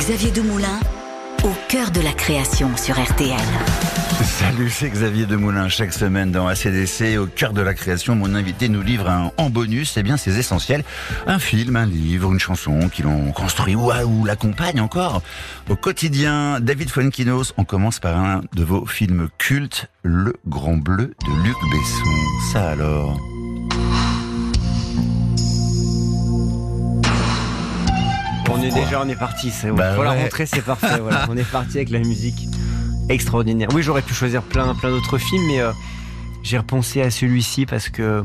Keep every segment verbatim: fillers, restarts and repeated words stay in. Xavier de Moulins, au cœur de la création sur R T L. Salut, c'est Xavier de Moulins. Chaque semaine dans A C D C, au cœur de la création, mon invité nous livre un, en bonus, et eh bien ses essentiels, un film, un livre, une chanson qui l'ont construit ou, ou l'accompagne encore au quotidien. David Foenkinos, on commence par un de vos films cultes, Le Grand Bleu de Luc Besson. Ça alors. On est déjà, on est parti. Il bah faut ouais. la rentrer, c'est parfait. Voilà. On est parti avec la musique extraordinaire. Oui, j'aurais pu choisir plein, plein d'autres films, mais euh, j'ai repensé à celui-ci parce que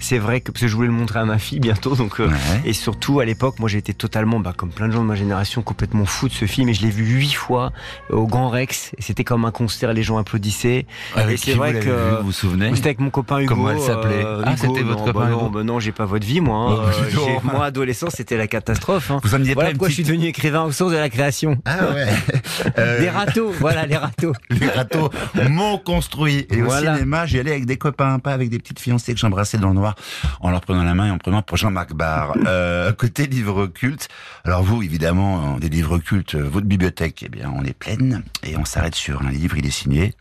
c'est vrai que, parce que je voulais le montrer à ma fille bientôt. Donc, euh, ouais. Et surtout, à l'époque, moi, j'étais totalement, bah, comme plein de gens de ma génération, complètement fou de ce film. Et je l'ai vu huit fois au Grand Rex. Et c'était comme un concert, les gens applaudissaient. Avec et c'est qui vrai vous que vu, vous vous souvenez? C'était avec mon copain Hugo. Comment elle s'appelait? euh, Ah, Hugo, c'était votre non, copain bah Hugo. Non, bah non, j'ai pas votre vie, moi. Oh, euh, moi, adolescent, c'était la catastrophe. Hein. Vous en disiez voilà pas pourquoi petite... je suis devenu écrivain au sens de la création. Ah ouais. euh... Des râteaux, voilà, les râteaux. Les râteaux m'ont construit. Et voilà. Au cinéma, j'y allais avec des copains, pas avec des petites fiancées que j'embrassais dans le noir, en leur prenant la main et en prenant pour Jean-Marc Barr. Euh, côté livres cultes, alors vous, évidemment, des livres cultes, votre bibliothèque, eh bien, on est pleine, et on s'arrête sur un livre, il est signé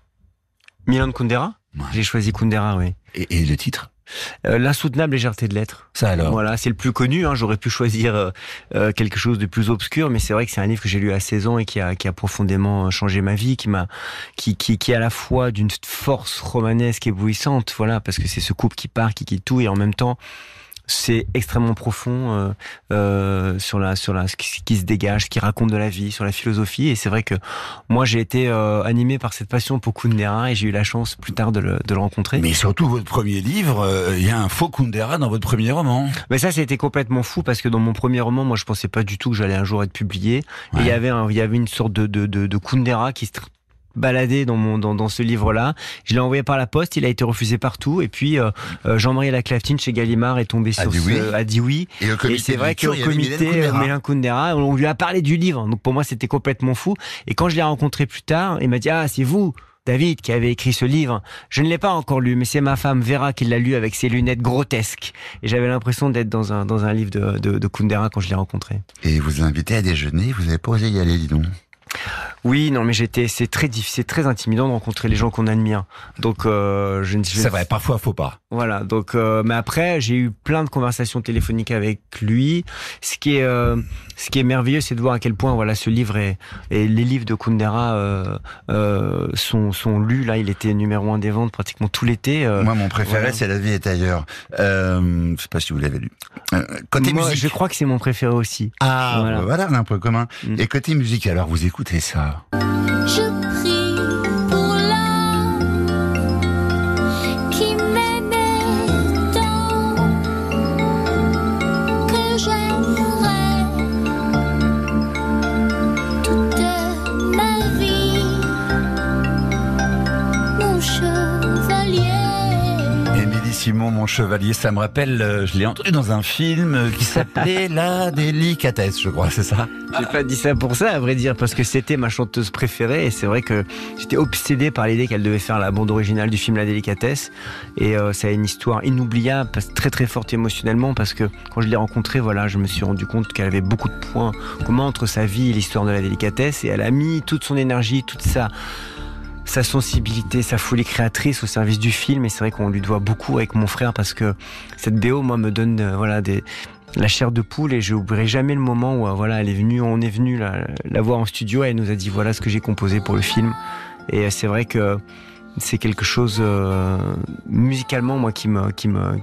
Milan Kundera. Ouais. J'ai choisi Kundera, oui. Et, et le titre euh, L'insoutenable légèreté de l'être. Ça alors. Voilà, c'est le plus connu, hein, j'aurais pu choisir euh, quelque chose de plus obscur, mais c'est vrai que c'est un livre que j'ai lu à seize ans et qui a, qui a profondément changé ma vie, qui m'a, qui, qui, qui est à la fois d'une force romanesque éblouissante, voilà, parce que c'est ce couple qui part, qui quitte tout, et en même temps, c'est extrêmement profond euh, euh, sur la sur la ce qui, qui se dégage, ce qui raconte de la vie, sur la philosophie. Et c'est vrai que moi j'ai été euh, animé par cette passion pour Kundera et j'ai eu la chance plus tard de le, de le rencontrer. Mais surtout votre premier livre, il euh, y a un faux Kundera dans votre premier roman. Mais ça, c'était complètement fou parce que dans mon premier roman, moi je pensais pas du tout que j'allais un jour être publié. Ouais. Et il y avait il y avait une sorte de de de, de Kundera qui se baladé dans mon dans dans ce livre-là. Je l'ai envoyé par la poste, il a été refusé partout. Et puis euh, Jean-Marie Laclavetine chez Gallimard est tombé sur a dit ce, oui. a dit oui. Et, le comité et c'est vrai qu'au comité Milan Kundera, on lui a parlé du livre. Donc pour moi, c'était complètement fou. Et quand je l'ai rencontré plus tard, il m'a dit ah c'est vous. David qui avait écrit ce livre, je ne l'ai pas encore lu, mais c'est ma femme Vera qui l'a lu avec ses lunettes grotesques. Et j'avais l'impression d'être dans un dans un livre de de, de Kundera quand je l'ai rencontré. Et vous invitez à déjeuner, vous n'avez pas osé y aller, dis donc. Oui, non, mais j'étais. C'est très difficile, très intimidant de rencontrer les gens qu'on admire. Donc, euh, je ne. C'est vrai, parfois, faut pas. Voilà. Donc, euh, mais après, j'ai eu plein de conversations téléphoniques avec lui. Ce qui est, euh, ce qui est merveilleux, c'est de voir à quel point, voilà, ce livre est, et les livres de Kundera euh, euh, sont sont lus. Là, il était numéro un des ventes pratiquement tout l'été. Euh, Moi, mon préféré, voilà. c'est La Vie est ailleurs. Euh, je sais pas si vous l'avez lu. Euh, côté Moi, musique, je crois que c'est mon préféré aussi. Ah, voilà, bah voilà on a un point commun. Mmh. Et côté musique, alors, vous écoutez. Écoutez ça. Je prie pour l'âme qui m'aimait tant, que j'aimerais toute ma vie, mon chevalier. Émilie Simon, mon chevalier, ça me rappelle, je l'ai entendu dans un film qui s'appelait La Délicatesse, je crois, c'est ça? J'ai pas dit ça pour ça, à vrai dire, parce que c'était ma chanteuse préférée et c'est vrai que j'étais obsédé par l'idée qu'elle devait faire la bande originale du film La Délicatesse. Et euh, ça a une histoire inoubliable, très très forte émotionnellement, parce que quand je l'ai rencontrée, voilà, je me suis rendu compte qu'elle avait beaucoup de points communs entre sa vie et l'histoire de La Délicatesse. Et elle a mis toute son énergie, toute sa sa sensibilité, sa folie créatrice au service du film. Et c'est vrai qu'on lui doit beaucoup avec mon frère, parce que cette B O, moi, me donne euh, voilà des la chair de poule, et je n'oublierai jamais le moment où voilà, elle est venue, on est venu la, la voir en studio et elle nous a dit voilà ce que j'ai composé pour le film. Et c'est vrai que c'est quelque chose euh, musicalement moi qui me qui me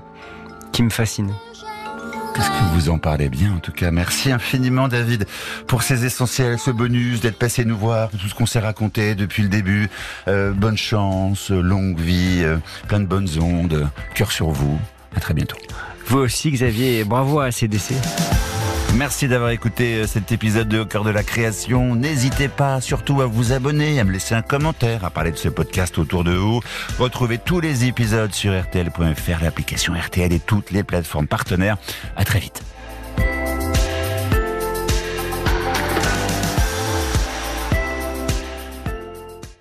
qui me fascine. Qu'est-ce que vous en parlez bien, en tout cas. Merci infiniment, David, pour ces essentiels, ce bonus, d'être passé nous voir, tout ce qu'on s'est raconté depuis le début. Euh, bonne chance, longue vie, euh, plein de bonnes ondes, cœur sur vous. À très bientôt. Vous aussi, Xavier, et bravo à A C D C. Merci d'avoir écouté cet épisode de Au cœur de la création. N'hésitez pas surtout à vous abonner, à me laisser un commentaire, à parler de ce podcast autour de vous. Retrouvez tous les épisodes sur R T L point F R, l'application R T L et toutes les plateformes partenaires. À très vite.